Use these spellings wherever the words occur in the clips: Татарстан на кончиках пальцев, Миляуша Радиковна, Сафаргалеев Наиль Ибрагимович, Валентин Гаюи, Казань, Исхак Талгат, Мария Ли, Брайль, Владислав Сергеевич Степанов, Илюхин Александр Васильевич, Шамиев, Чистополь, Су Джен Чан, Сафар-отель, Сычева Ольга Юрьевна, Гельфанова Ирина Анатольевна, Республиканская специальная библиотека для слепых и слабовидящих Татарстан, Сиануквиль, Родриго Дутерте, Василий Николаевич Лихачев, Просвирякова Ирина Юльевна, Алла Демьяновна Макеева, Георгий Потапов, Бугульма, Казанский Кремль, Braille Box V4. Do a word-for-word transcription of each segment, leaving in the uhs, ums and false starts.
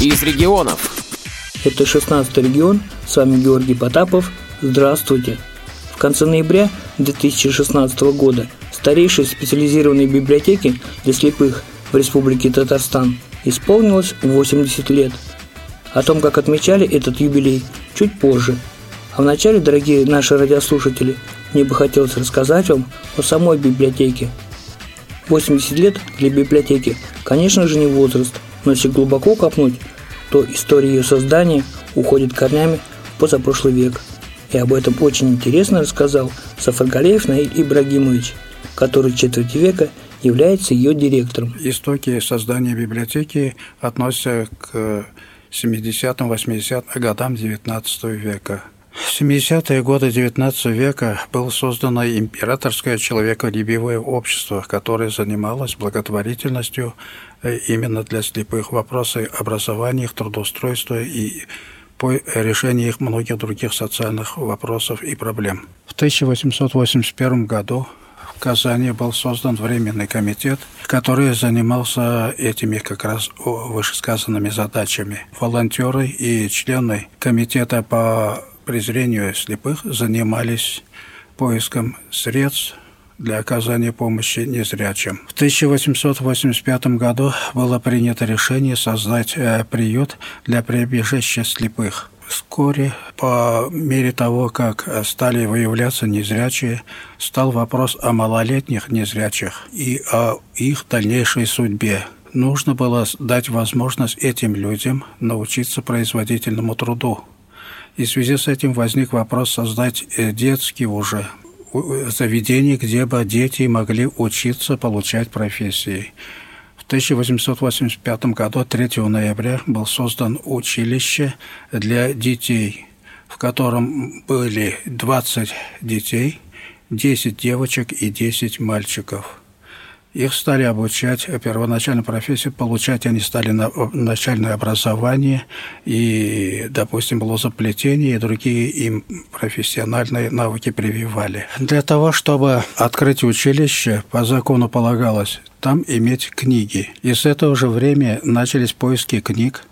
из регионов. Это шестнадцатый регион, с вами Георгий Потапов. Здравствуйте! В конце ноября две тысячи шестнадцатого года старейшей специализированной библиотеке для слепых в Республике Татарстан исполнилось восемьдесят лет. О том, как отмечали этот юбилей, чуть позже. А вначале, дорогие наши радиослушатели, мне бы хотелось рассказать вам о самой библиотеке. восемьдесят лет для библиотеки, конечно же, не возраст, но если глубоко копнуть, то история ее создания уходит корнями в позапрошлый век. И об этом очень интересно рассказал Сафаргалеев Наиль Ибрагимович, который четверть века является ее директором. Истоки создания библиотеки относятся к семидесятым-восьмидесятым годам девятнадцатого века. В семидесятые годы девятнадцатого века было создано императорское человеколюбивое общество, которое занималось благотворительностью именно для слепых, вопросы образования, их трудоустройства и по решению их многих других социальных вопросов и проблем. В тысяча восемьсот восемьдесят первом году в Казани был создан Временный комитет, который занимался этими как раз вышесказанными задачами. Волонтеры и члены комитета по презрению слепых занимались поиском средств для оказания помощи незрячим. В тысяча восемьсот восемьдесят пятом году было принято решение создать приют для прибежища слепых. Вскоре, по мере того, как стали выявляться незрячие, стал вопрос о малолетних незрячих и о их дальнейшей судьбе. Нужно было дать возможность этим людям научиться производительному труду. И в связи с этим возник вопрос создать детский уже заведение, где бы дети могли учиться, получать профессии. В тысяча восемьсот восемьдесят пятом году, третьего ноября, был создан училище для детей, в котором были двадцать детей, десять девочек и десять мальчиков. Их стали обучать первоначальной профессии, получать они стали на, начальное образование и, допустим, лозоплетение и другие им профессиональные навыки прививали. Для того, чтобы открыть училище, по закону полагалось там иметь книги. И с этого же времени начались поиски книг,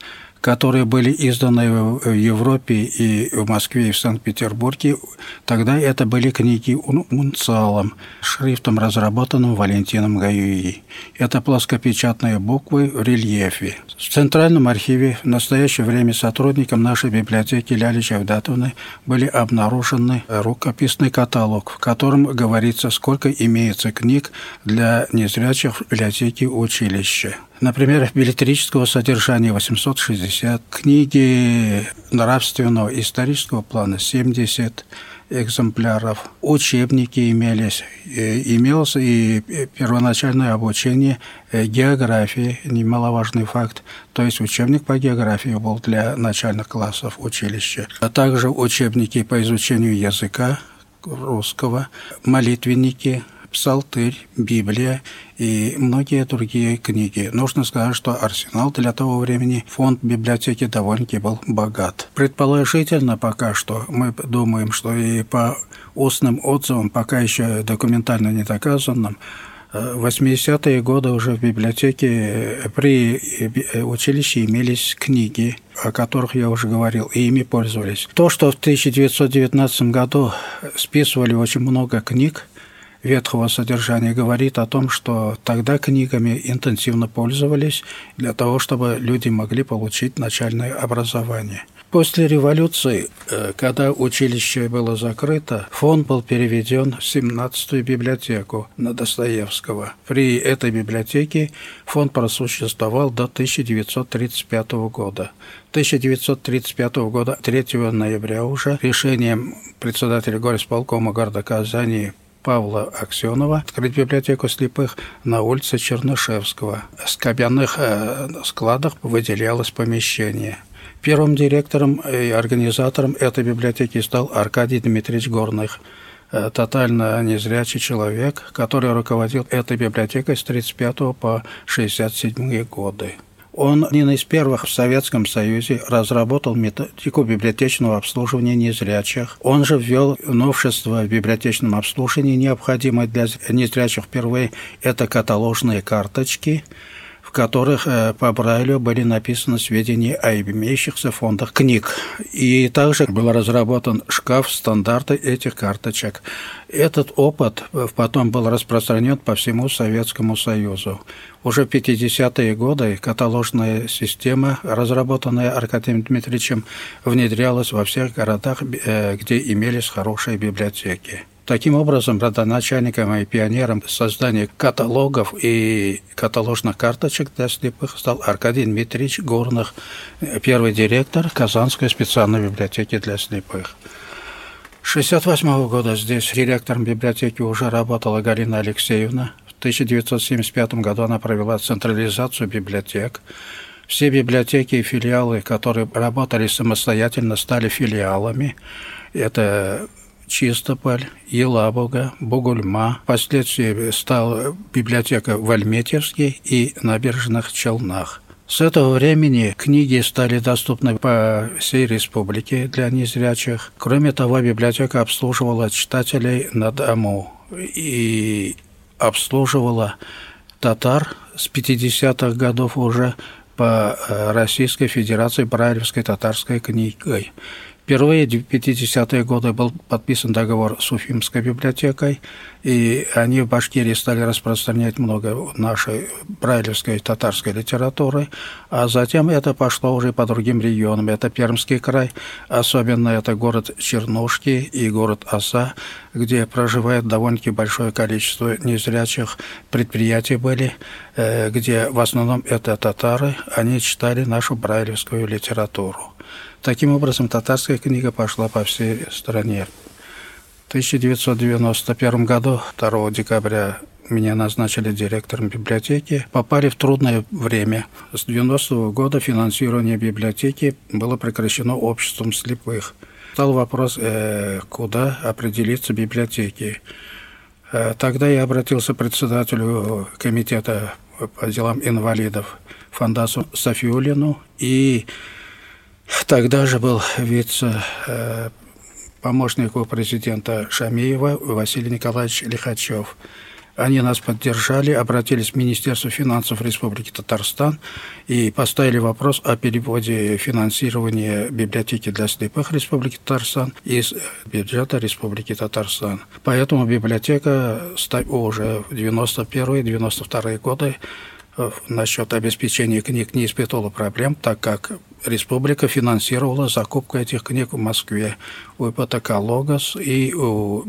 которые были изданы в Европе и в Москве, и в Санкт-Петербурге. Тогда это были книги унциалом, шрифтом, разработанным Валентином Гаюи. Это плоскопечатные буквы в рельефе. В Центральном архиве в настоящее время сотрудникам нашей библиотеки Лялича Авдатовны были обнаружены рукописный каталог, в котором говорится, сколько имеется книг для незрячих в библиотеке училища. Например, библиотечного содержания восемьсот шестьдесят, книги нравственного и исторического плана семьдесят экземпляров, учебники имелись, имелось и первоначальное обучение географии, немаловажный факт, то есть учебник по географии был для начальных классов училища, а также учебники по изучению языка русского, молитвенники, псалтырь, Библия и многие другие книги. Нужно сказать, что арсенал для того времени, фонд библиотеки довольно-таки был богат. Предположительно пока что, мы думаем, что и по устным отзывам, пока еще документально не доказанным, в восьмидесятые годы уже в библиотеке при училище имелись книги, о которых я уже говорил, и ими пользовались. То, что в тысяча девятьсот девятнадцатом году списывали очень много книг ветхого содержания, говорит о том, что тогда книгами интенсивно пользовались для того, чтобы люди могли получить начальное образование. После революции, когда училище было закрыто, фонд был переведен в семнадцатую библиотеку на Достоевского. При этой библиотеке фонд просуществовал до тысяча девятьсот тридцать пятого года. тысяча девятьсот тридцать пятого года, третьего ноября уже, решением председателя горисполкома города Казани Павла Аксёнова открыть библиотеку слепых на улице Чернышевского. С кабинных э, складов выделялось помещение. Первым директором и организатором этой библиотеки стал Аркадий Дмитриевич Горных, э, тотально незрячий человек, который руководил этой библиотекой с тридцать пятого по шестьдесят седьмые годы. Он один из первых в Советском Союзе разработал методику библиотечного обслуживания незрячих. Он же ввел новшество в библиотечном обслуживании, необходимое для незрячих впервые. Это каталожные карточки, в которых по Брайлю были написаны сведения о имеющихся фондах книг. И также был разработан шкаф стандарта этих карточек. Этот опыт потом был распространен по всему Советскому Союзу. Уже в пятидесятые годы каталожная система, разработанная Аркадием Дмитриевичем, внедрялась во всех городах, где имелись хорошие библиотеки. Таким образом, родоначальником и пионером создания каталогов и каталожных карточек для слепых стал Аркадий Дмитриевич Горных, первый директор Казанской специальной библиотеки для слепых. С тысяча девятьсот шестьдесят восьмого года здесь директором библиотеки уже работала Галина Алексеевна. В тысяча девятьсот семьдесят пятом году она провела централизацию библиотек. Все библиотеки и филиалы, которые работали самостоятельно, стали филиалами. Это Чистополь, Елабуга, Бугульма. Впоследствии стала библиотека в Альметьевске и Набережных Челнах. С этого времени книги стали доступны по всей республике для незрячих. Кроме того, библиотека обслуживала читателей на дому и обслуживала татар с пятидесятых годов уже по Российской Федерации брайлевской татарской книгой. Впервые в пятидесятые годы был подписан договор с Уфимской библиотекой, и они в Башкирии стали распространять много нашей брайлевской татарской литературы, а затем это пошло уже по другим регионам. Это Пермский край, особенно это город Чернушки и город Оса, где проживает довольно-таки большое количество незрячих. Предприятий были, где в основном это татары, они читали нашу брайлевскую литературу. Таким образом, татарская книга пошла по всей стране. В тысяча девятьсот девяносто первом году, второго декабря, меня назначили директором библиотеки. Попали в трудное время. С девяностого года финансирование библиотеки было прекращено обществом слепых. Стал вопрос, куда определиться библиотеки. Тогда я обратился к председателю комитета по делам инвалидов Фандасу Сафиуллину и... Тогда же был вице-помощник у президента Шамиева Василий Николаевич Лихачев. Они нас поддержали, обратились в Министерство финансов Республики Татарстан и поставили вопрос о переводе финансирования библиотеки для слепых Республики Татарстан из бюджета Республики Татарстан. Поэтому библиотека уже в девяносто первые девяносто вторые годы насчет обеспечения книг не испытывала проблем, так как республика финансировала закупку этих книг в Москве у «Эпоха Логос» и у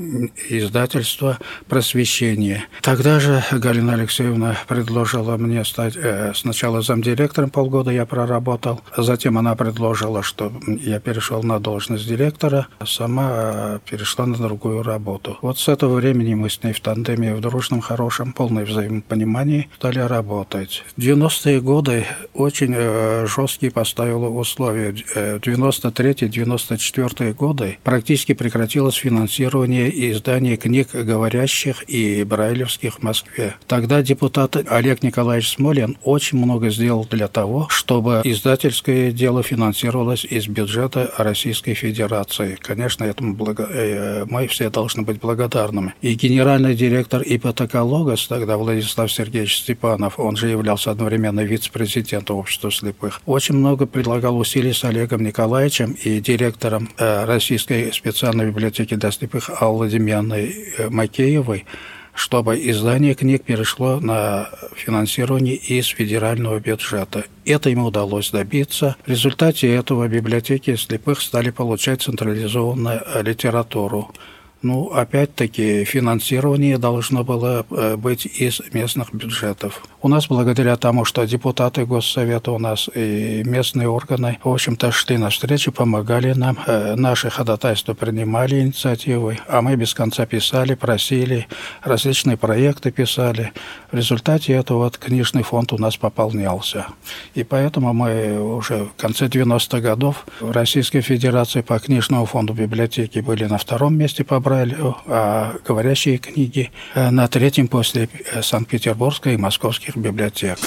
издательства «Просвещение». Тогда же Галина Алексеевна предложила мне стать э, сначала замдиректором, полгода я проработал, затем она предложила, что я перешел на должность директора, а сама перешла на другую работу. Вот с этого времени мы с ней в тандеме, в дружном, хорошем, полном взаимопонимании стали работать. В девяностые годы очень э, жесткие поставил условия. В девяносто третьем девяносто четвёртом годы практически прекратилось финансирование и издание книг говорящих и брайлевских в Москве. Тогда депутат Олег Николаевич Смолин очень много сделал для того, чтобы издательское дело финансировалось из бюджета Российской Федерации. Конечно, этому благо... мы все должны быть благодарными. И генеральный директор «Эпоха Логос», тогда Владислав Сергеевич Степанов, он же являлся одновременно вице-президентом общества слепых, очень много предлагал усилий с Олегом Николаевичем и директором э, Российской специальной библиотеки для слепых Аллы Демьяновны Макеевой, чтобы издание книг перешло на финансирование из федерального бюджета. Это ему удалось добиться. В результате этого библиотеки слепых стали получать централизованную литературу. Ну, опять-таки, финансирование должно было быть из местных бюджетов. У нас, благодаря тому, что депутаты Госсовета у нас и местные органы, в общем-то, шли навстречу, помогали нам, наши ходатайства принимали инициативы, а мы без конца писали, просили, различные проекты писали. В результате этого вот книжный фонд у нас пополнялся. И поэтому мы уже в конце девяностых годов в Российской Федерации по книжному фонду библиотеки были на втором месте по Брайлю, а говорящие книги на третьем после Санкт-Петербургской и московских библиотек.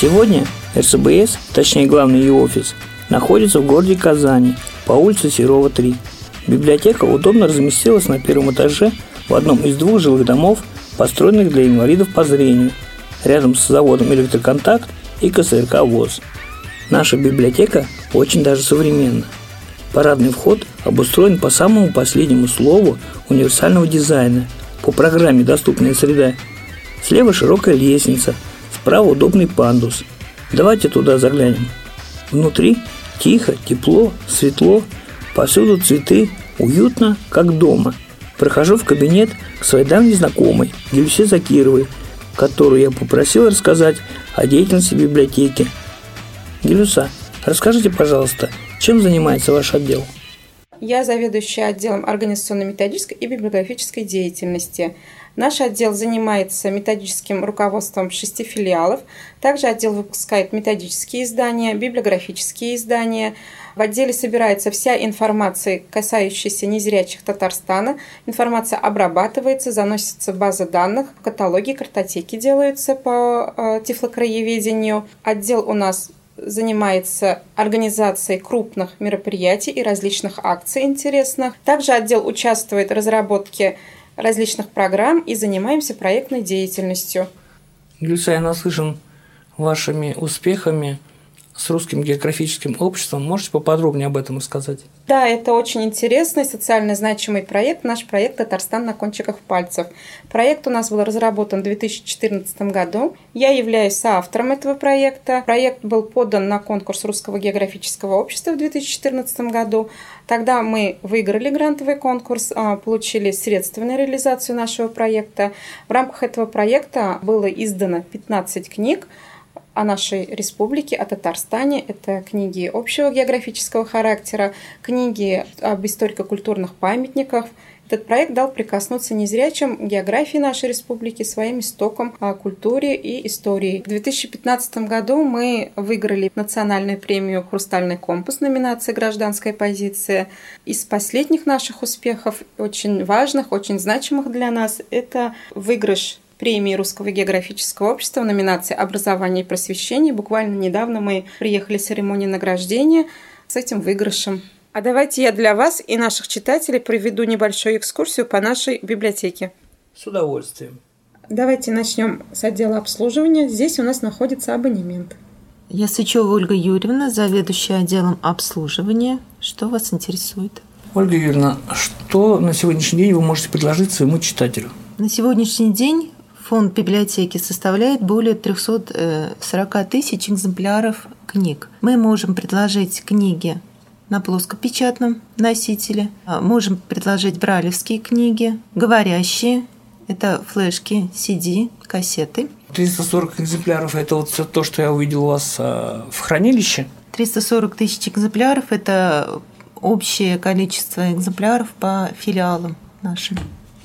Сегодня эр эс бэ эс, точнее главный ее офис, находится в городе Казани по улице Серова, три. Библиотека удобно разместилась на первом этаже в одном из двух жилых домов, построенных для инвалидов по зрению. рядом с заводом «Электроконтакт» и ка эс эр ка ВОС. Наша библиотека очень даже современна. Парадный вход обустроен по самому последнему слову универсального дизайна по программе «Доступная среда». Слева широкая лестница, справа удобный пандус. Давайте туда заглянем. Внутри тихо, тепло, светло, повсюду цветы, уютно, как дома. Прохожу в кабинет к своей давней знакомой Гюльсе Закировой, которую я попросил рассказать о деятельности библиотеки. Гюльса, расскажите, пожалуйста, чем занимается ваш отдел? Я заведующая отделом организационно-методической и библиографической деятельности. Наш отдел занимается методическим руководством шести филиалов. Также отдел выпускает методические издания, библиографические издания. В отделе собирается вся информация, касающаяся незрячих Татарстана. Информация обрабатывается, заносится в базы данных, каталоги, картотеки делаются по тифлокраеведению. Отдел у нас занимается организацией крупных мероприятий и различных акций интересных. Также отдел участвует в разработке различных программ и занимаемся проектной деятельностью. Гюльса, я наслышан вашими успехами с Русским географическим обществом. Можете поподробнее об этом рассказать? Да, это очень интересный, социально значимый проект, наш проект «Татарстан на кончиках пальцев». Проект у нас был разработан в две тысячи четырнадцатом году. Я являюсь соавтором этого проекта. Проект был подан на конкурс Русского географического общества в две тысячи четырнадцатом году. Тогда мы выиграли грантовый конкурс, получили средства на реализацию нашего проекта. В рамках этого проекта было издано пятнадцать книг о нашей республике, о Татарстане. Это книги общего географического характера, книги об историко-культурных памятниках. Этот проект дал прикоснуться незрячим географии нашей республики, своим истокам, культуре и истории. В две тысячи пятнадцатом году мы выиграли национальную премию «Хрустальный компас» номинации «Гражданская позиция». Из последних наших успехов, очень важных, очень значимых для нас, это выигрыш премии Русского географического общества в номинации «Образование и просвещение». Буквально недавно мы приехали с церемонии награждения с этим выигрышем. А давайте я для вас и наших читателей проведу небольшую экскурсию по нашей библиотеке. С удовольствием. Давайте начнем с отдела обслуживания. Здесь у нас находится абонемент. Я Сычева Ольга Юрьевна, заведующая отделом обслуживания. Что вас интересует? Ольга Юрьевна, что на сегодняшний день вы можете предложить своему читателю? На сегодняшний день фонд библиотеки составляет более триста сорок тысяч экземпляров книг. Мы можем предложить книги на плоскопечатном носителе, можем предложить брайлевские книги, говорящие, это флешки, си ди, кассеты. триста сорок экземпляров – это вот все то, что я увидел у вас в хранилище? триста сорок тысяч экземпляров – это общее количество экземпляров по филиалам нашим.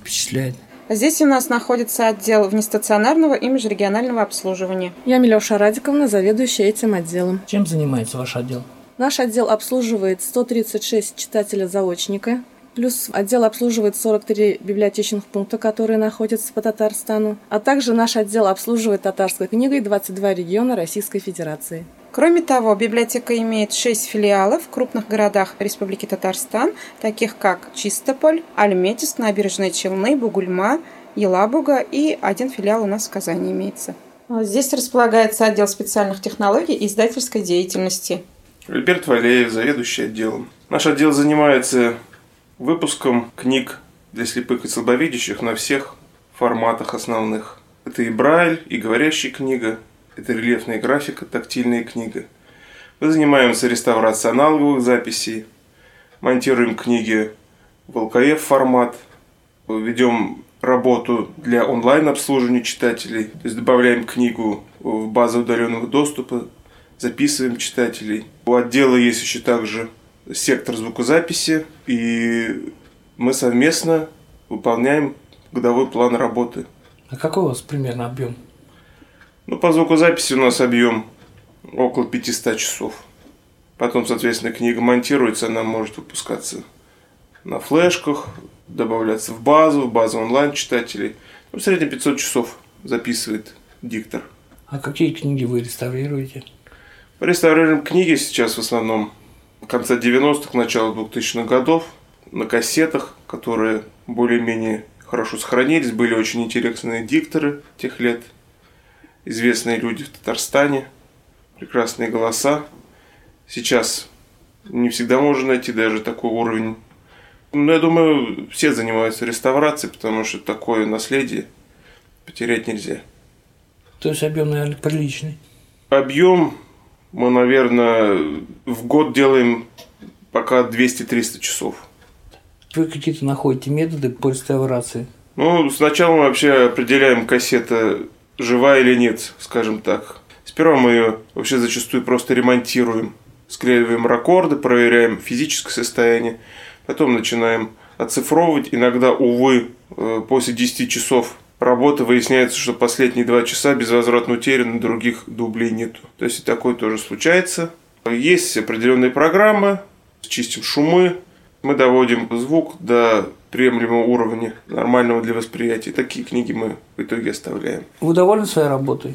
Впечатляет. Здесь у нас находится отдел внестационарного и межрегионального обслуживания. Я Миляуша Радиковна, заведующая этим отделом. Чем занимается ваш отдел? Наш отдел обслуживает сто тридцать шесть читателя-заочника, плюс отдел обслуживает сорок три библиотечных пункта, которые находятся по Татарстану, а также наш отдел обслуживает татарской книгой двадцать два региона Российской Федерации. Кроме того, библиотека имеет шесть филиалов в крупных городах Республики Татарстан, таких как Чистополь, Альметьевск, Набережные Челны, Бугульма, Елабуга, и один филиал у нас в Казани имеется. Здесь располагается отдел специальных технологий и издательской деятельности. Альберт Валеев, заведующий отделом. Наш отдел занимается выпуском книг для слепых и слабовидящих на всех форматах основных. Это и Брайль, и говорящая книга. Это рельефная графика, тактильная книга. Мы занимаемся реставрацией аналоговых записей, монтируем книги в эл ка эф формат, ведем работу для онлайн-обслуживания читателей, то есть добавляем книгу в базу удаленного доступа, записываем читателей. У отдела есть еще также сектор звукозаписи, и мы совместно выполняем годовой план работы. А какой у вас примерно объем? Ну, по звукозаписи у нас объем около пятьсот часов. Потом, соответственно, книга монтируется, она может выпускаться на флешках, добавляться в базу, в базу онлайн-читателей. Ну, в среднем пятьсот часов записывает диктор. А какие книги вы реставрируете? Мы реставрируем книги сейчас в основном конца девяностых, начала двухтысячных годов, на кассетах, которые более-менее хорошо сохранились, были очень интересные дикторы тех лет. известные люди в Татарстане, прекрасные голоса. Сейчас не всегда можно найти даже такой уровень. Но я думаю, все занимаются реставрацией, потому что такое наследие потерять нельзя. То есть объем, наверное, приличный. Объем мы, наверное, в год делаем пока двести-триста часов. Вы какие-то находите методы по реставрации? Ну, сначала мы вообще определяем, кассета жива или нет, скажем так. Сперва мы ее вообще зачастую просто ремонтируем, склеиваем ракорды, проверяем физическое состояние, потом начинаем оцифровывать. Иногда, увы, после десяти часов работы выясняется, что последние два часа безвозвратно утеряны, других дублей нет. То есть и такое тоже случается. Есть определенные программы, чистим шумы, мы доводим звук до приемлемого уровня, нормального для восприятия. Такие книги мы в итоге оставляем. Вы довольны своей работой?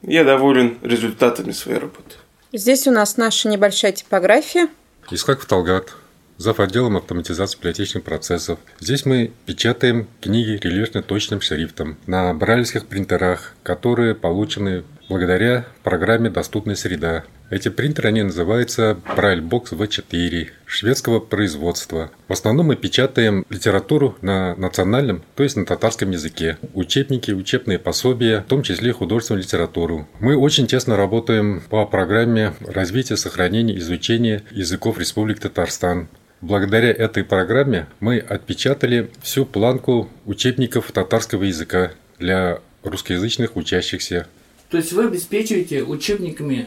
Я доволен результатами своей работы. Здесь у нас наша небольшая типография. Исхак Талгат, зав. Отделом автоматизации библиотечных процессов. Здесь мы печатаем книги рельефно-точным шрифтом на брайлевских принтерах, которые получены благодаря программе «Доступная среда». Эти принтеры, они называются Braille Box ви четыре, шведского производства. В основном мы печатаем литературу на национальном, то есть на татарском языке. Учебники, учебные пособия, в том числе художественную литературу. Мы очень тесно работаем по программе развития, сохранения, изучения языков Республики Татарстан. Благодаря этой программе мы отпечатали всю планку учебников татарского языка для русскоязычных учащихся. То есть вы обеспечиваете учебниками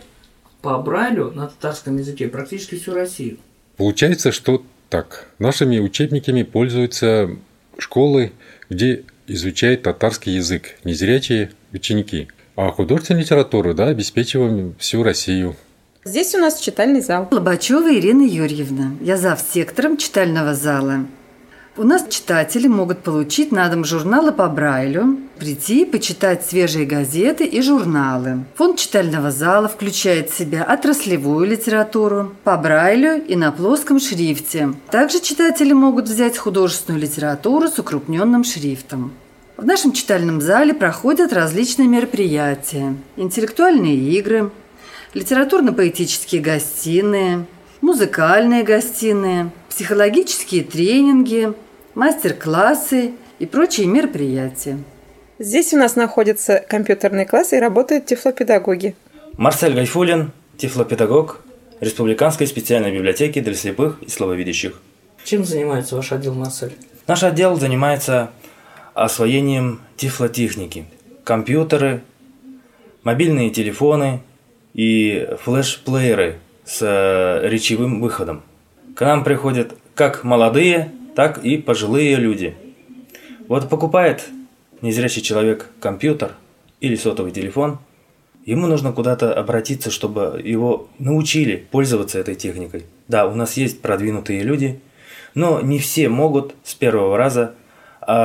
по Брайлю на татарском языке практически всю Россию? Получается, что так. Нашими учебниками пользуются школы, где изучают татарский язык незрячие ученики. А художественную литературу, да, обеспечиваем всю Россию. Здесь у нас читальный зал. Лобачёва Ирина Юрьевна. Я зав. Сектором читального зала. У нас читатели могут получить на дом журналы по Брайлю, прийти и почитать свежие газеты и журналы. Фонд читального зала включает в себя отраслевую литературу по Брайлю и на плоском шрифте. Также читатели могут взять художественную литературу с укрупненным шрифтом. В нашем читальном зале проходят различные мероприятия: интеллектуальные игры, литературно-поэтические гостиные, музыкальные гостиные, психологические тренинги, мастер-классы и прочие мероприятия. Здесь у нас находятся компьютерные классы и работают тифлопедагоги. Марсель Гайфуллин, тифлопедагог Республиканской специальной библиотеки для слепых и слабовидящих. Чем занимается ваш отдел, Марсель? Наш отдел занимается освоением тифлотехники. Компьютеры, мобильные телефоны и флеш-плееры с речевым выходом. К нам приходят как молодые, так и пожилые люди. Вот покупает незрячий человек компьютер или сотовый телефон, ему нужно куда-то обратиться, чтобы его научили пользоваться этой техникой. Да, у нас есть продвинутые люди, но не все могут с первого раза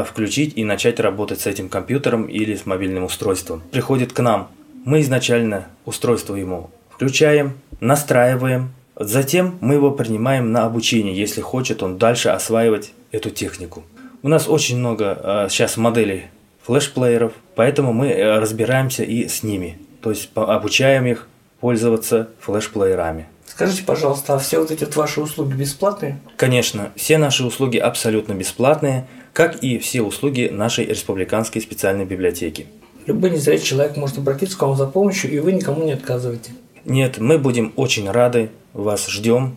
включить и начать работать с этим компьютером или с мобильным устройством. Приходит к нам, мы изначально устройство ему включаем, настраиваем, затем мы его принимаем на обучение, если хочет он дальше осваивать эту технику. У нас очень много э, сейчас моделей флешплееров, поэтому мы э, разбираемся и с ними, то есть по- обучаем их пользоваться флешплеерами. Скажите, пожалуйста, а все вот эти вот ваши услуги бесплатные? Конечно, все наши услуги абсолютно бесплатные, как и все услуги нашей Республиканской специальной библиотеки. Любой незрячий человек может обратиться к вам за помощью, и вы никому не отказываете. Нет, мы будем очень рады, вас ждем,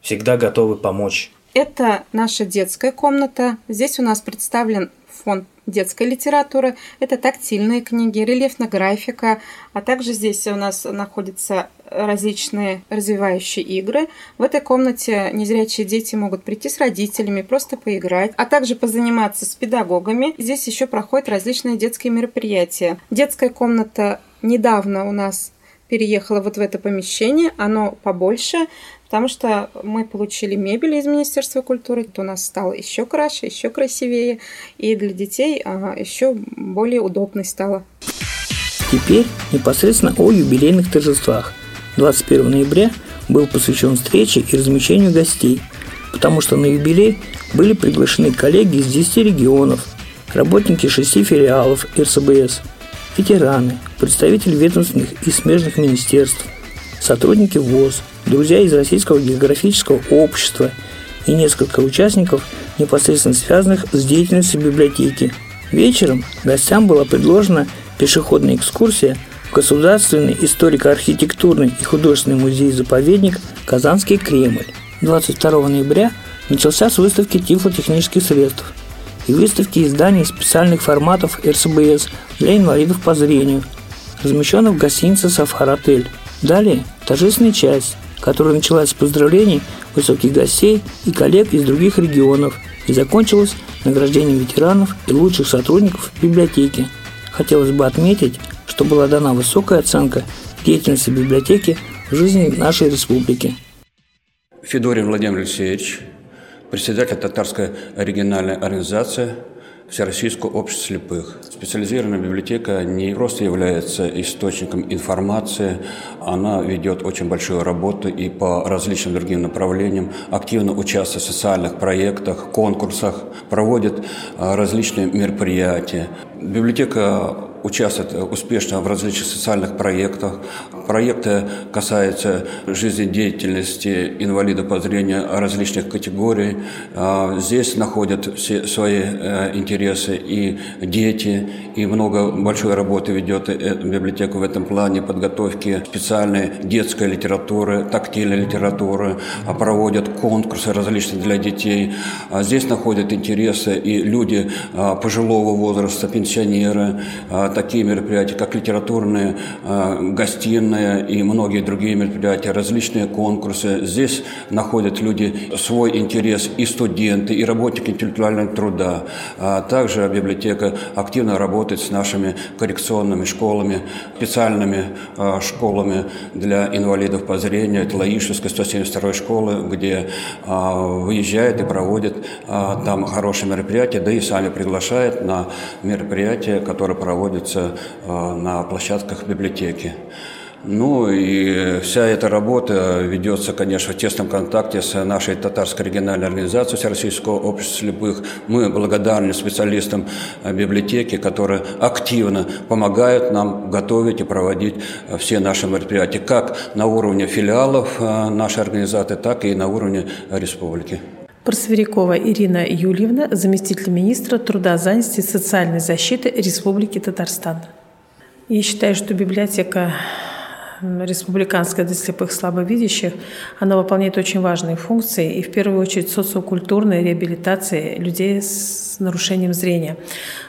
всегда готовы помочь. Это наша детская комната. Здесь у нас представлен фонд детской литературы. Это тактильные книги, рельефная графика, а также здесь у нас находятся различные развивающие игры. В этой комнате незрячие дети могут прийти с родителями, просто поиграть, а также позаниматься с педагогами. Здесь еще проходят различные детские мероприятия. Детская комната недавно у нас переехала вот в это помещение, оно побольше, потому что мы получили мебель из Министерства культуры, то у нас стало еще краше, еще красивее, и для детей а, еще более удобной стало. Теперь непосредственно о юбилейных торжествах. двадцать первого ноября был посвящен встрече и размещению гостей, потому что на юбилей были приглашены коллеги из десяти регионов, работники шести филиалов РСБС, ветераны, представители ведомственных и смежных министерств, сотрудники ВОС, друзья из Российского географического общества и несколько участников, непосредственно связанных с деятельностью библиотеки. Вечером гостям была предложена пешеходная экскурсия в Государственный историко-архитектурный и художественный музей-заповедник «Казанский Кремль». двадцать второго ноября начался с выставки тифлотехнических средств и выставки изданий специальных форматов эр эс бэ эс для инвалидов по зрению, размещенных в гостинице «Сафар-отель». Далее торжественная часть, которая началась с поздравлений высоких гостей и коллег из других регионов и закончилась награждением ветеранов и лучших сотрудников библиотеки. Хотелось бы отметить, что была дана высокая оценка деятельности библиотеки в жизни нашей республики. Федорин Владимир Алексеевич, председатель Татарской региональной организации Всероссийского общества слепых. Специализированная библиотека не просто является источником информации, она ведет очень большую работу и по различным другим направлениям, активно участвует в социальных проектах, конкурсах, проводит различные мероприятия. Библиотека участвует успешно в различных социальных проектах. Проекты касаются жизнедеятельности инвалидов по зрению различных категорий. Здесь находят все свои интересы и дети, и много большой работы ведет библиотека в этом плане, подготовки специальной детской литературы, тактильной литературы, проводят конкурсы различные для детей. Здесь находят интересы и люди пожилого возраста, пенсионеры, такие мероприятия, как литературные э, гостиные и многие другие мероприятия, различные конкурсы. Здесь находят люди свой интерес и студенты, и работники интеллектуального труда. А также библиотека активно работает с нашими коррекционными школами, специальными э, школами для инвалидов по зрению. Это Лаишевская сто семьдесят вторая школа, где э, выезжает и проводит э, там хорошие мероприятия, да и сами приглашает на мероприятия, которые проводятся на площадках библиотеки. Ну и вся эта работа ведется, конечно, в тесном контакте с нашей татарской региональной организацией Всероссийского общества слепых. Мы благодарны специалистам библиотеки, которые активно помогают нам готовить и проводить все наши мероприятия, как на уровне филиалов нашей организации, так и на уровне республики. Просвирякова Ирина Юльевна, заместитель министра труда, занятости и социальной защиты Республики Татарстан. Я считаю, что библиотека республиканская для слепых и слабовидящих, она выполняет очень важные функции и в первую очередь социокультурной реабилитации людей с нарушением зрения,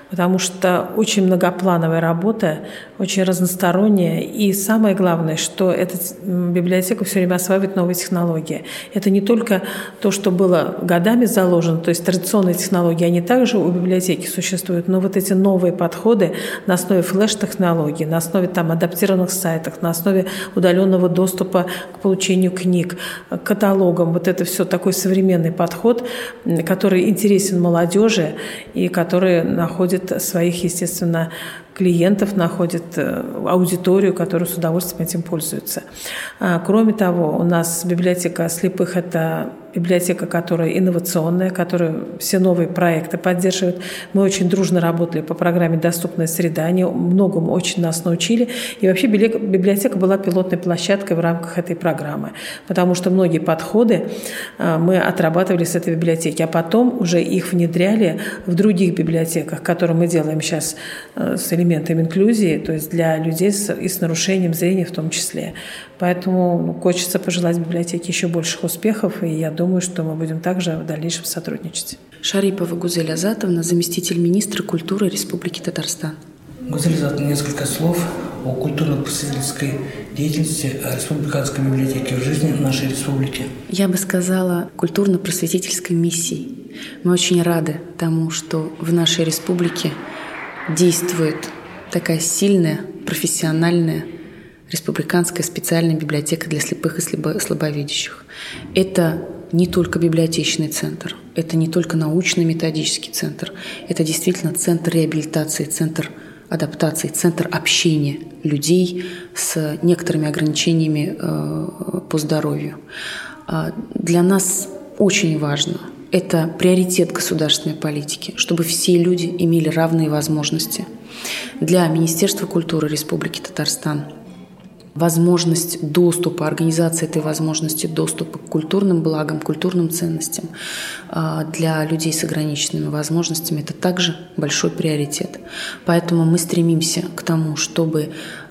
потому что очень многоплановая работа, очень разносторонняя. И самое главное, что эта библиотека все время осваивает новые технологии. Это не только то, что было годами заложено, то есть традиционные технологии, они также у библиотеки существуют, но вот эти новые подходы на основе флеш-технологий, на основе там, адаптированных сайтов, на основе удаленного доступа к получению книг, к каталогам. Вот это все такой современный подход, который интересен молодежи и который находит своих, естественно, клиентов, находит аудиторию, которая с удовольствием этим пользуется. Кроме того, у нас библиотека слепых – это библиотека, которая инновационная, которая все новые проекты поддерживает. Мы очень дружно работали по программе «Доступная среда». Они многому очень нас научили. И вообще библиотека была пилотной площадкой в рамках этой программы, потому что многие подходы мы отрабатывали с этой библиотеки, а потом уже их внедряли в других библиотеках, которые мы делаем сейчас с элементами инклюзии, то есть для людей с, и с нарушением зрения в том числе. Поэтому хочется пожелать библиотеке еще больших успехов, и я думаю, что мы будем также в дальнейшем сотрудничать. Шарипова Гузель Азатовна, заместитель министра культуры Республики Татарстан. Гузель Азатовна, несколько слов о культурно-просветительской деятельности Республиканской библиотеки в жизни нашей республики. Я бы сказала, культурно-просветительской миссии. Мы очень рады тому, что в нашей республике действует такая сильная, профессиональная республиканская специальная библиотека для слепых и слабовидящих. Это не только библиотечный центр, это не только научно-методический центр, это действительно центр реабилитации, центр адаптации, центр общения людей с некоторыми ограничениями по здоровью. Для нас очень важно Это приоритет государственной политики, чтобы все люди имели равные возможности. Для Министерства культуры Республики Татарстан возможность доступа, организация этой возможности доступа к культурным благам, культурным ценностям для людей с ограниченными возможностями – это также большой приоритет. Поэтому мы стремимся к тому, чтобы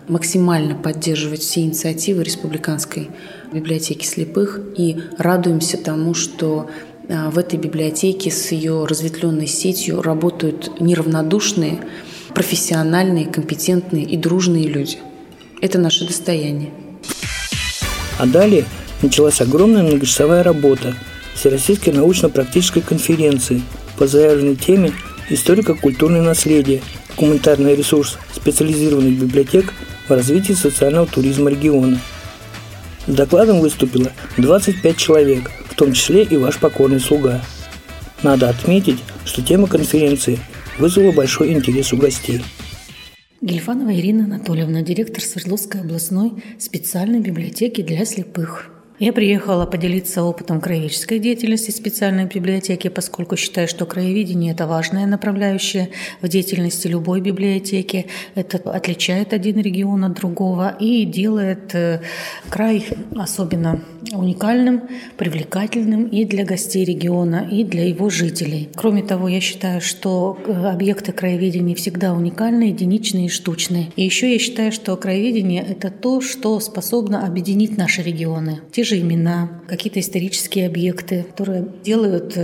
максимально поддерживать все инициативы Республиканской библиотеки слепых, и радуемся тому, что в этой библиотеке с ее разветвленной сетью работают неравнодушные, профессиональные, компетентные и дружные люди. Это наше достояние. А далее началась огромная многочасовая работа Всероссийской научно-практической конференции по заявленной теме «Историко-культурное наследие. Гуманитарный ресурс специализированных библиотек в развитии социального туризма региона». С докладом выступило двадцать пять человек, в том числе и ваш покорный слуга. Надо отметить, что тема конференции вызвала большой интерес у гостей. Гельфанова Ирина Анатольевна, директор Свердловской областной специальной библиотеки для слепых. Я приехала поделиться опытом краеведческой деятельности специальной библиотеки, поскольку считаю, что краеведение – это важное направляющее в деятельности любой библиотеки. Это отличает один регион от другого и делает край особенно уникальным, привлекательным и для гостей региона, и для его жителей. Кроме того, я считаю, что объекты краеведения всегда уникальны, единичны и штучны. И еще я считаю, что краеведение – это то, что способно объединить наши регионы. Те же имена, какие-то исторические объекты, которые делают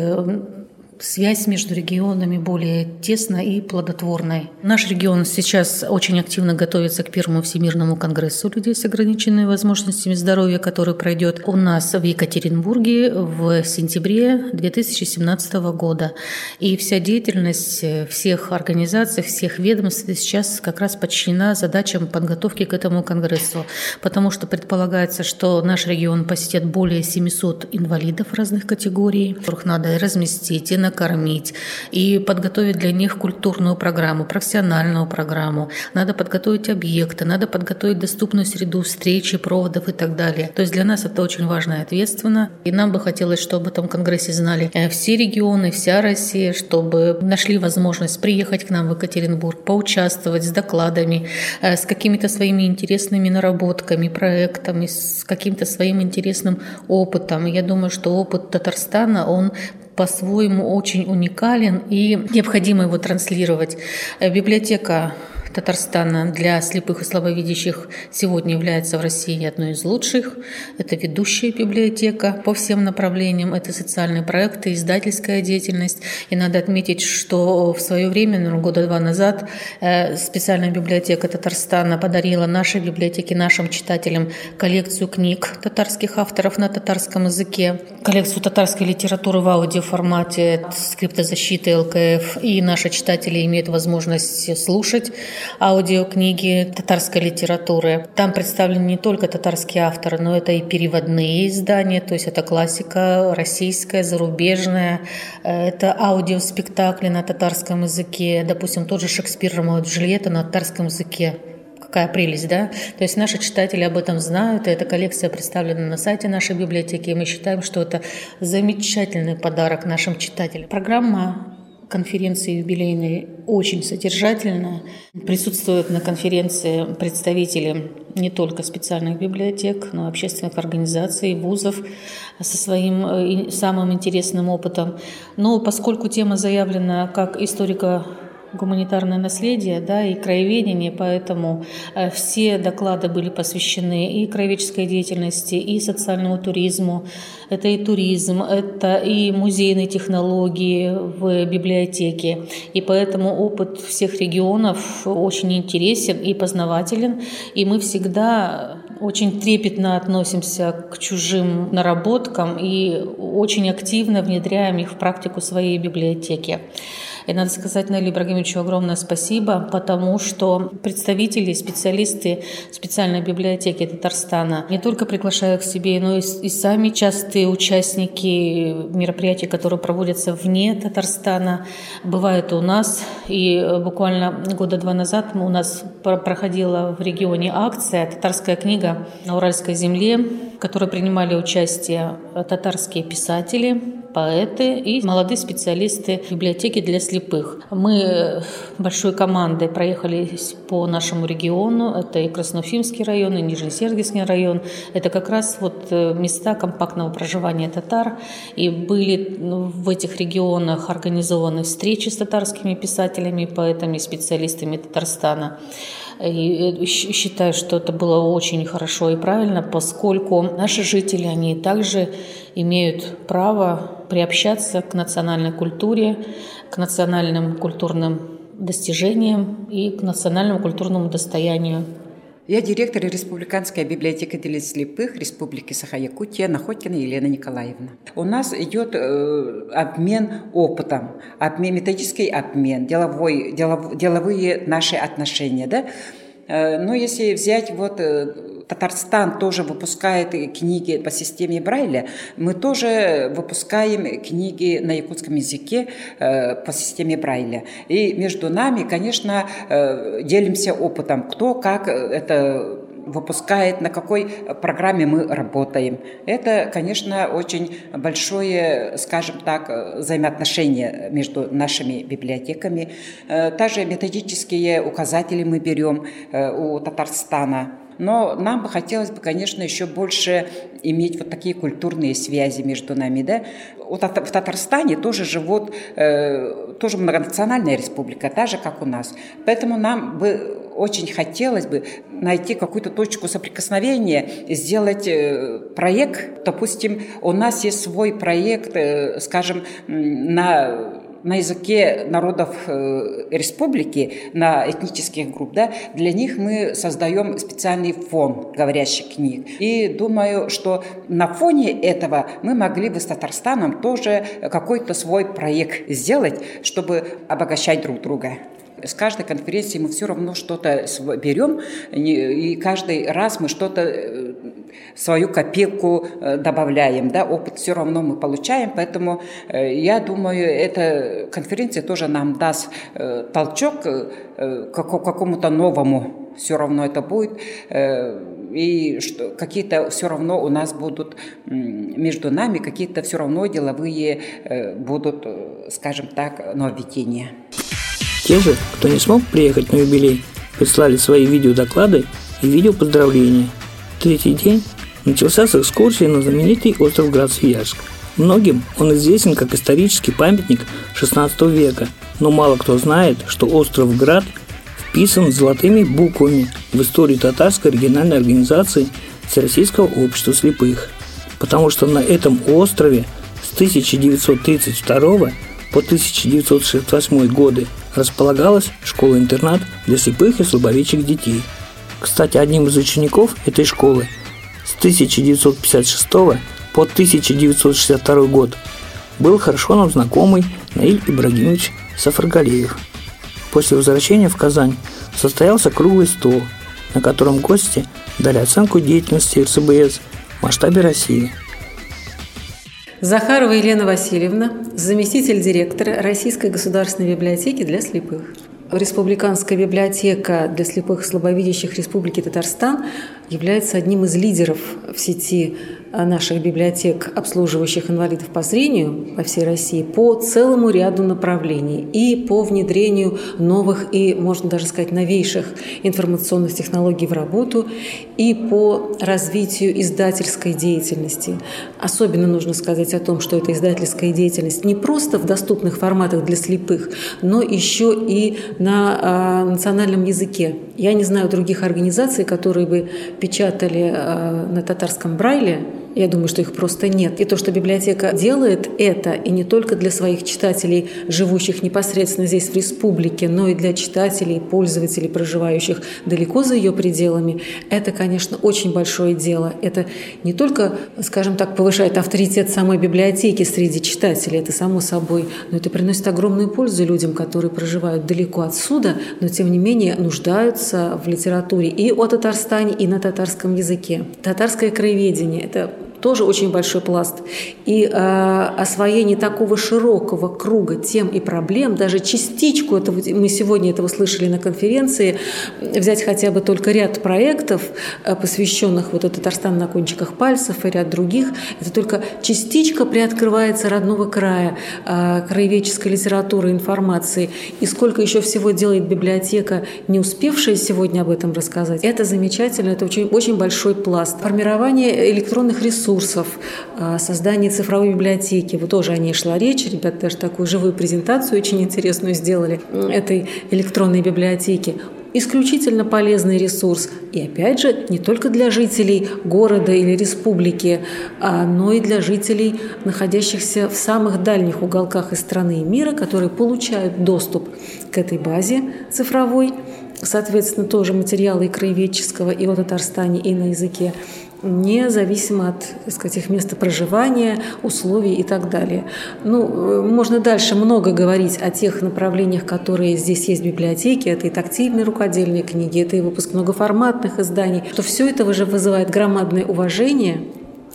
связь между регионами более тесной и плодотворной. Наш регион сейчас очень активно готовится к первому Всемирному конгрессу людей с ограниченными возможностями здоровья, который пройдет у нас в Екатеринбурге в сентябре две тысячи семнадцатого года. И вся деятельность всех организаций, всех ведомств сейчас как раз подчинена задачам подготовки к этому конгрессу, потому что предполагается, что наш регион посетит более семьсот инвалидов разных категорий, которых надо разместить и накормить, и подготовить для них культурную программу, профессиональную программу. Надо подготовить объекты, надо подготовить доступную среду встречи, проводов и так далее. То есть для нас это очень важно и ответственно. И нам бы хотелось, чтобы об этом конгрессе знали все регионы, вся Россия, чтобы нашли возможность приехать к нам в Екатеринбург, поучаствовать с докладами, с какими-то своими интересными наработками, проектами, с каким-то своим интересным опытом. Я думаю, что опыт Татарстана, он по-своему очень уникален и необходимо его транслировать. Библиотека Татарстана для слепых и слабовидящих сегодня является в России одной из лучших. Это ведущая библиотека по всем направлениям. Это социальные проекты, издательская деятельность. И надо отметить, что в свое время, ну, года два назад, специальная библиотека Татарстана подарила нашей библиотеке, нашим читателям коллекцию книг татарских авторов на татарском языке, коллекцию татарской литературы в аудиоформате, скриптозащиты эл ка эф. И наши читатели имеют возможность слушать аудиокниги татарской литературы. Там представлены не только татарские авторы, но это и переводные издания, то есть это классика российская, зарубежная, это аудиоспектакли на татарском языке, допустим, тот же Шекспир «Ромео и Джульетта» на татарском языке. Какая прелесть, да? То есть наши читатели об этом знают, и эта коллекция представлена на сайте нашей библиотеки, и мы считаем, что это замечательный подарок нашим читателям. Программа конференции юбилейной очень содержательно. Присутствуют на конференции представители не только специальных библиотек, но и общественных организаций, вузов со своим самым интересным опытом. Но поскольку тема заявлена как историко-гуманитарное наследие, да, и краеведение, поэтому все доклады были посвящены и краеведческой деятельности, и социальному туризму. Это и туризм, это и музейные технологии в библиотеке. И поэтому опыт всех регионов очень интересен и познавателен. И мы всегда очень трепетно относимся к чужим наработкам и очень активно внедряем их в практику своей библиотеки. И надо сказать Наилю Ибрагимовичу огромное спасибо, потому что представители, специалисты специальной библиотеки Татарстана не только приглашают к себе, но и, и сами часто участники мероприятий, которые проводятся вне Татарстана, бывают у нас. И буквально года два назад у нас проходила в регионе акция «Татарская книга на Уральской земле», в которой принимали участие татарские писатели, поэты и молодые специалисты библиотеки для слепых. Мы большой командой проехались по нашему региону. Это и Красноуфимский район, и Нижнесергиевский район. Это как раз вот места компактного проживания татар. И были в этих регионах организованы встречи с татарскими писателями, поэтами, специалистами Татарстана. И считаю, что это было очень хорошо и правильно, поскольку наши жители, они также имеют право приобщаться к национальной культуре, к национальным культурным достижениям и к национальному культурному достоянию. Я директор Республиканской библиотеки для слепых Республики Саха-Якутия Находкина Елена Николаевна. У нас идет э, обмен опытом, обмен, методический обмен, деловой, делов, деловые наши отношения. Да? Э, но если взять вот... Э, Татарстан тоже выпускает книги по системе Брайля. Мы тоже выпускаем книги на якутском языке по системе Брайля. И между нами, конечно, делимся опытом, кто как это выпускает, на какой программе мы работаем. Это, конечно, очень большое, скажем так, взаимоотношение между нашими библиотеками. Также методические указатели мы берем у Татарстана. Но нам бы хотелось бы, конечно, еще больше иметь вот такие культурные связи между нами. Да? В Татарстане тоже живут, тоже многонациональная республика, так же, как у нас. Поэтому нам бы очень хотелось бы найти какую-то точку соприкосновения, сделать проект. Допустим, у нас есть свой проект, скажем, на... на языке народов э, республики, на этнических групп, да, для них мы создаем специальный фон говорящих книг. И думаю, что на фоне этого мы могли бы с Татарстаном тоже какой-то свой проект сделать, чтобы обогащать друг друга. С каждой конференции мы все равно что-то берем, и каждый раз мы что-то, свою копейку добавляем. Да? Опыт все равно мы получаем, поэтому я думаю, эта конференция тоже нам даст толчок к какому-то новому. Все равно это будет, и какие-то все равно у нас будут между нами, какие-то все равно деловые будут, скажем так, нововведения. Те же, кто не смог приехать на юбилей, прислали свои видеодоклады и видеопоздравления. Третий день начался с экскурсии на знаменитый остров Град Свияжск. Многим он известен как исторический памятник шестнадцатого века, но мало кто знает, что остров Град вписан золотыми буквами в историю татарской региональной организации Всероссийского общества слепых, потому что на этом острове с тысяча девятьсот тридцать второго по тысяча девятьсот шестьдесят восьмой годы располагалась школа-интернат для слепых и слабовидящих детей. Кстати, одним из учеников этой школы с тысяча девятьсот пятьдесят шестого по тысяча девятьсот шестьдесят второй год был хорошо нам знакомый Наиль Ибрагимович Сафаргалеев. После возвращения в Казань состоялся круглый стол, на котором гости дали оценку деятельности РСБС в масштабе России. Захарова Елена Васильевна, заместитель директора Российской государственной библиотеки для слепых. Республиканская библиотека для слепых и слабовидящих Республики Татарстан является одним из лидеров в сети наших библиотек, обслуживающих инвалидов по зрению по всей России, по целому ряду направлений и по внедрению новых и, можно даже сказать, новейших информационных технологий в работу и по развитию издательской деятельности. Особенно нужно сказать о том, что эта издательская деятельность не просто в доступных форматах для слепых, но еще и на э, национальном языке. Я не знаю других организаций, которые бы печатали э, на татарском брайле. Я думаю, что их просто нет. И то, что библиотека делает это, и не только для своих читателей, живущих непосредственно здесь, в республике, но и для читателей, пользователей, проживающих далеко за ее пределами, это, конечно, очень большое дело. Это не только, скажем так, повышает авторитет самой библиотеки среди читателей, это само собой, но это приносит огромную пользу людям, которые проживают далеко отсюда, но, тем не менее, нуждаются в литературе и о Татарстане, и на татарском языке. Татарское краеведение – это тоже очень большой пласт. И э, освоение такого широкого круга тем и проблем, даже частичку этого, мы сегодня этого слышали на конференции, взять хотя бы только ряд проектов, посвященных вот «Татарстан на кончиках пальцев» и ряд других, это только частичка приоткрывается родного края, э, краеведческой литературы, информации. И сколько еще всего делает библиотека, не успевшая сегодня об этом рассказать, это замечательно, это очень, очень большой пласт. Формирование электронных ресурсов, создание цифровой библиотеки, вот тоже о ней шла речь, ребята даже такую живую презентацию очень интересную сделали этой электронной библиотеки. Исключительно полезный ресурс. И опять же, не только для жителей города или республики, но и для жителей, находящихся в самых дальних уголках и страны, и мира, которые получают доступ к этой базе цифровой. Соответственно, тоже материалы и краеведческого, и о Татарстане, и на языке, независимо от, так сказать, их места проживания, условий и так далее. Ну, можно дальше много говорить о тех направлениях, которые здесь есть в библиотеке. Это и тактильные рукодельные книги, это и выпуск многоформатных изданий. Что все это уже вызывает громадное уважение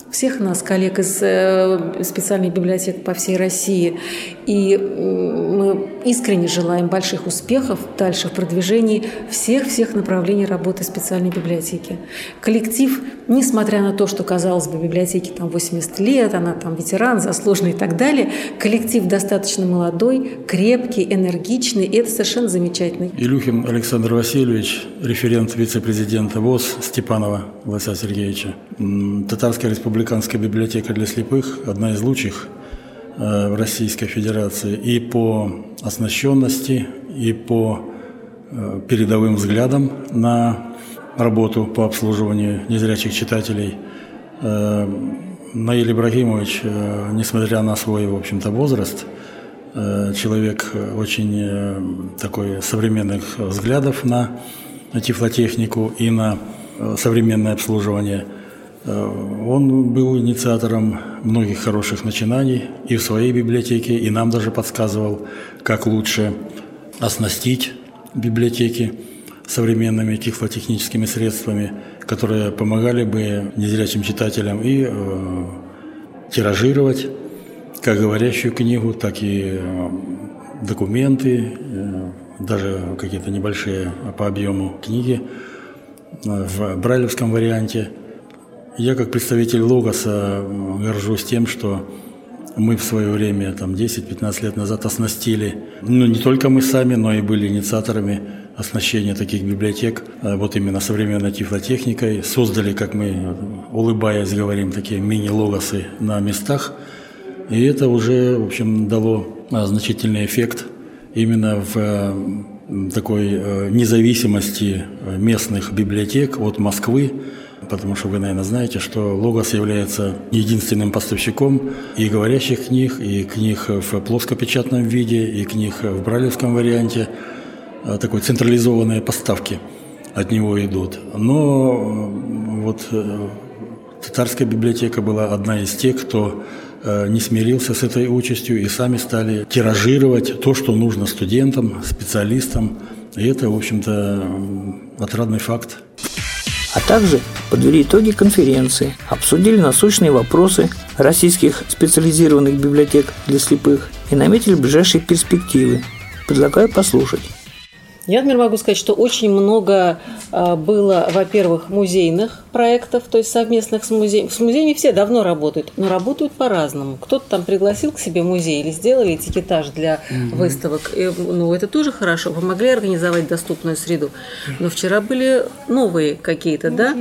всех нас, коллег из специальных библиотек по всей России. И мы искренне желаем больших успехов дальше в продвижении всех-всех направлений работы специальной библиотеки. Коллектив, несмотря на то, что, казалось бы, библиотеке там восемьдесят лет, она там ветеран, заслуженный и так далее, коллектив достаточно молодой, крепкий, энергичный, и это совершенно замечательно. Илюхин Александр Васильевич, референт вице-президента ВОС Степанова Лося Сергеевича. Татарская республиканская библиотека для слепых – одна из лучших в Российской Федерации и по оснащенности, и по передовым взглядам на работу по обслуживанию незрячих читателей. Наиль Ибрагимович, несмотря на свой, в общем-то, возраст, человек очень такой современных взглядов на тифлотехнику и на современное обслуживание. Он был инициатором многих хороших начинаний и в своей библиотеке, и нам даже подсказывал, как лучше оснастить библиотеки современными тифлотехническими средствами, которые помогали бы незрячим читателям и э, тиражировать как говорящую книгу, так и э, документы, э, даже какие-то небольшие по объему книги э, в брайлевском варианте. Я, как представитель Логоса, горжусь тем, что мы в свое время, там, десять-пятнадцать лет назад оснастили, ну, не только мы сами, но и были инициаторами оснащения таких библиотек, вот именно современной тифлотехникой. Создали, как мы, улыбаясь, говорим, такие мини-логосы на местах. И это уже, в общем, дало значительный эффект именно в такой независимости местных библиотек от Москвы. Потому что вы, наверное, знаете, что Логос является единственным поставщиком и говорящих книг, и книг в плоскопечатном виде, и книг в брайлевском варианте. Такой централизованные поставки от него идут. Но вот татарская библиотека была одна из тех, кто не смирился с этой участью и сами стали тиражировать то, что нужно студентам, специалистам. И это, в общем-то, отрадный факт. А также подвели итоги конференции, обсудили насущные вопросы российских специализированных библиотек для слепых и наметили ближайшие перспективы. Предлагаю послушать. Я, например, могу сказать, что очень много было, во-первых, музейных проектов, то есть совместных с музеями. С музеями все давно работают, но работают по-разному. Кто-то там пригласил к себе музей или сделали этикетаж для mm-hmm. выставок. И, ну, это тоже хорошо. Помогли организовать доступную среду. Но вчера были новые какие-то, ну, да,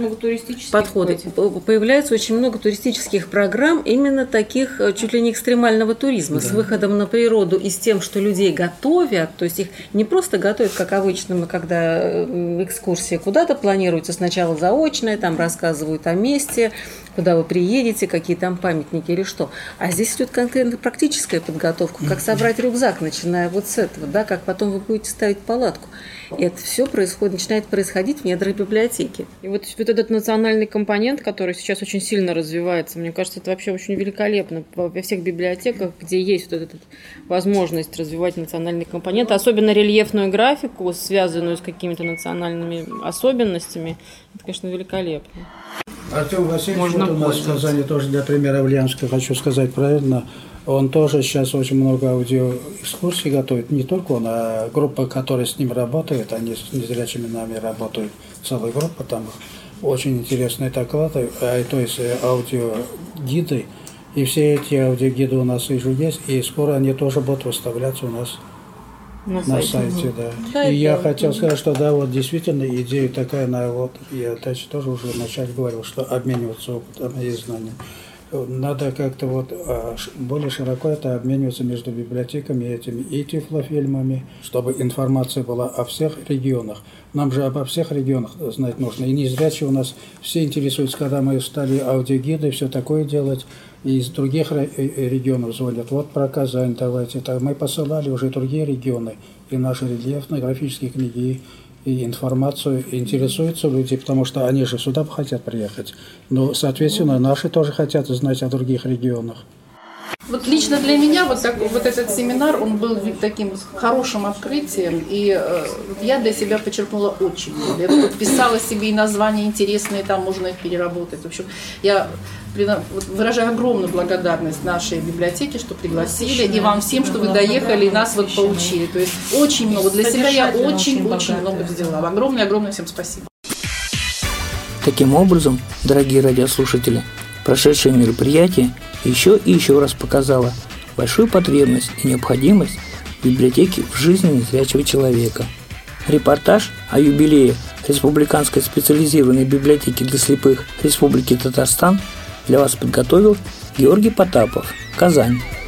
подходы. Хватит. Появляется очень много туристических программ, именно таких чуть ли не экстремального туризма, да. С выходом на природу и с тем, что людей готовят, то есть их не просто готовят, как обычно мы, когда экскурсии куда-то планируются, сначала заочные, там рассказывают о месте, куда вы приедете, какие там памятники или что. А здесь идет конкретно практическая подготовка, как собрать рюкзак, начиная вот с этого, да, как потом вы будете ставить палатку. И это все происходит, начинает происходить в недрах библиотеки. И вот, вот этот национальный компонент, который сейчас очень сильно развивается, мне кажется, это вообще очень великолепно во всех библиотеках, где есть вот эта возможность развивать национальный компонент, особенно рельефную графику, легко связанную с какими-то национальными особенностями, это, конечно, великолепно. Артем Васильевич, вот у нас в Казани тоже для примера Ульяновска, хочу сказать правильно, он тоже сейчас очень много аудиоэкскурсий готовит, не только он, а группа, которая с ним работает, они с незрячими нами работают, целая группа там, очень интересные доклады, а, то есть аудиогиды, и все эти аудиогиды у нас уже есть, и скоро они тоже будут выставляться у нас на сайте. На сайте, да. Да, и я хотел сказать, что да, вот действительно идея такая, на вот я дальше тоже уже вначале говорил, что обмениваться опытом и знаниями. Надо как-то вот более широко это обмениваться между библиотеками этими и тифлофильмами, чтобы информация была о всех регионах. Нам же обо всех регионах знать нужно. И не зря у нас все интересуются, когда мы стали аудиогиды, все такое делать. И из других регионов звонят. Вот про Казань давайте. Это мы посылали уже другие регионы. И наши рельефные графические книги, и информацию, интересуются люди, потому что они же сюда хотят приехать. Но, соответственно, наши тоже хотят узнать о других регионах. Вот лично для меня вот, так, вот этот семинар, он был таким хорошим открытием, и э, я для себя подчеркнула очень. Я подписала себе и названия интересные, там можно их переработать. В общем, я выражаю огромную благодарность нашей библиотеке, что пригласили, и вам всем, что вы доехали и нас вот поучили. То есть очень много, для себя я очень-очень много взяла. Огромное-огромное всем спасибо. Таким образом, дорогие радиослушатели, прошедшее мероприятие еще и еще раз показало большую потребность и необходимость библиотеки в жизни незрячего человека. Репортаж о юбилее Республиканской специализированной библиотеки для слепых Республики Татарстан для вас подготовил Георгий Потапов, Казань.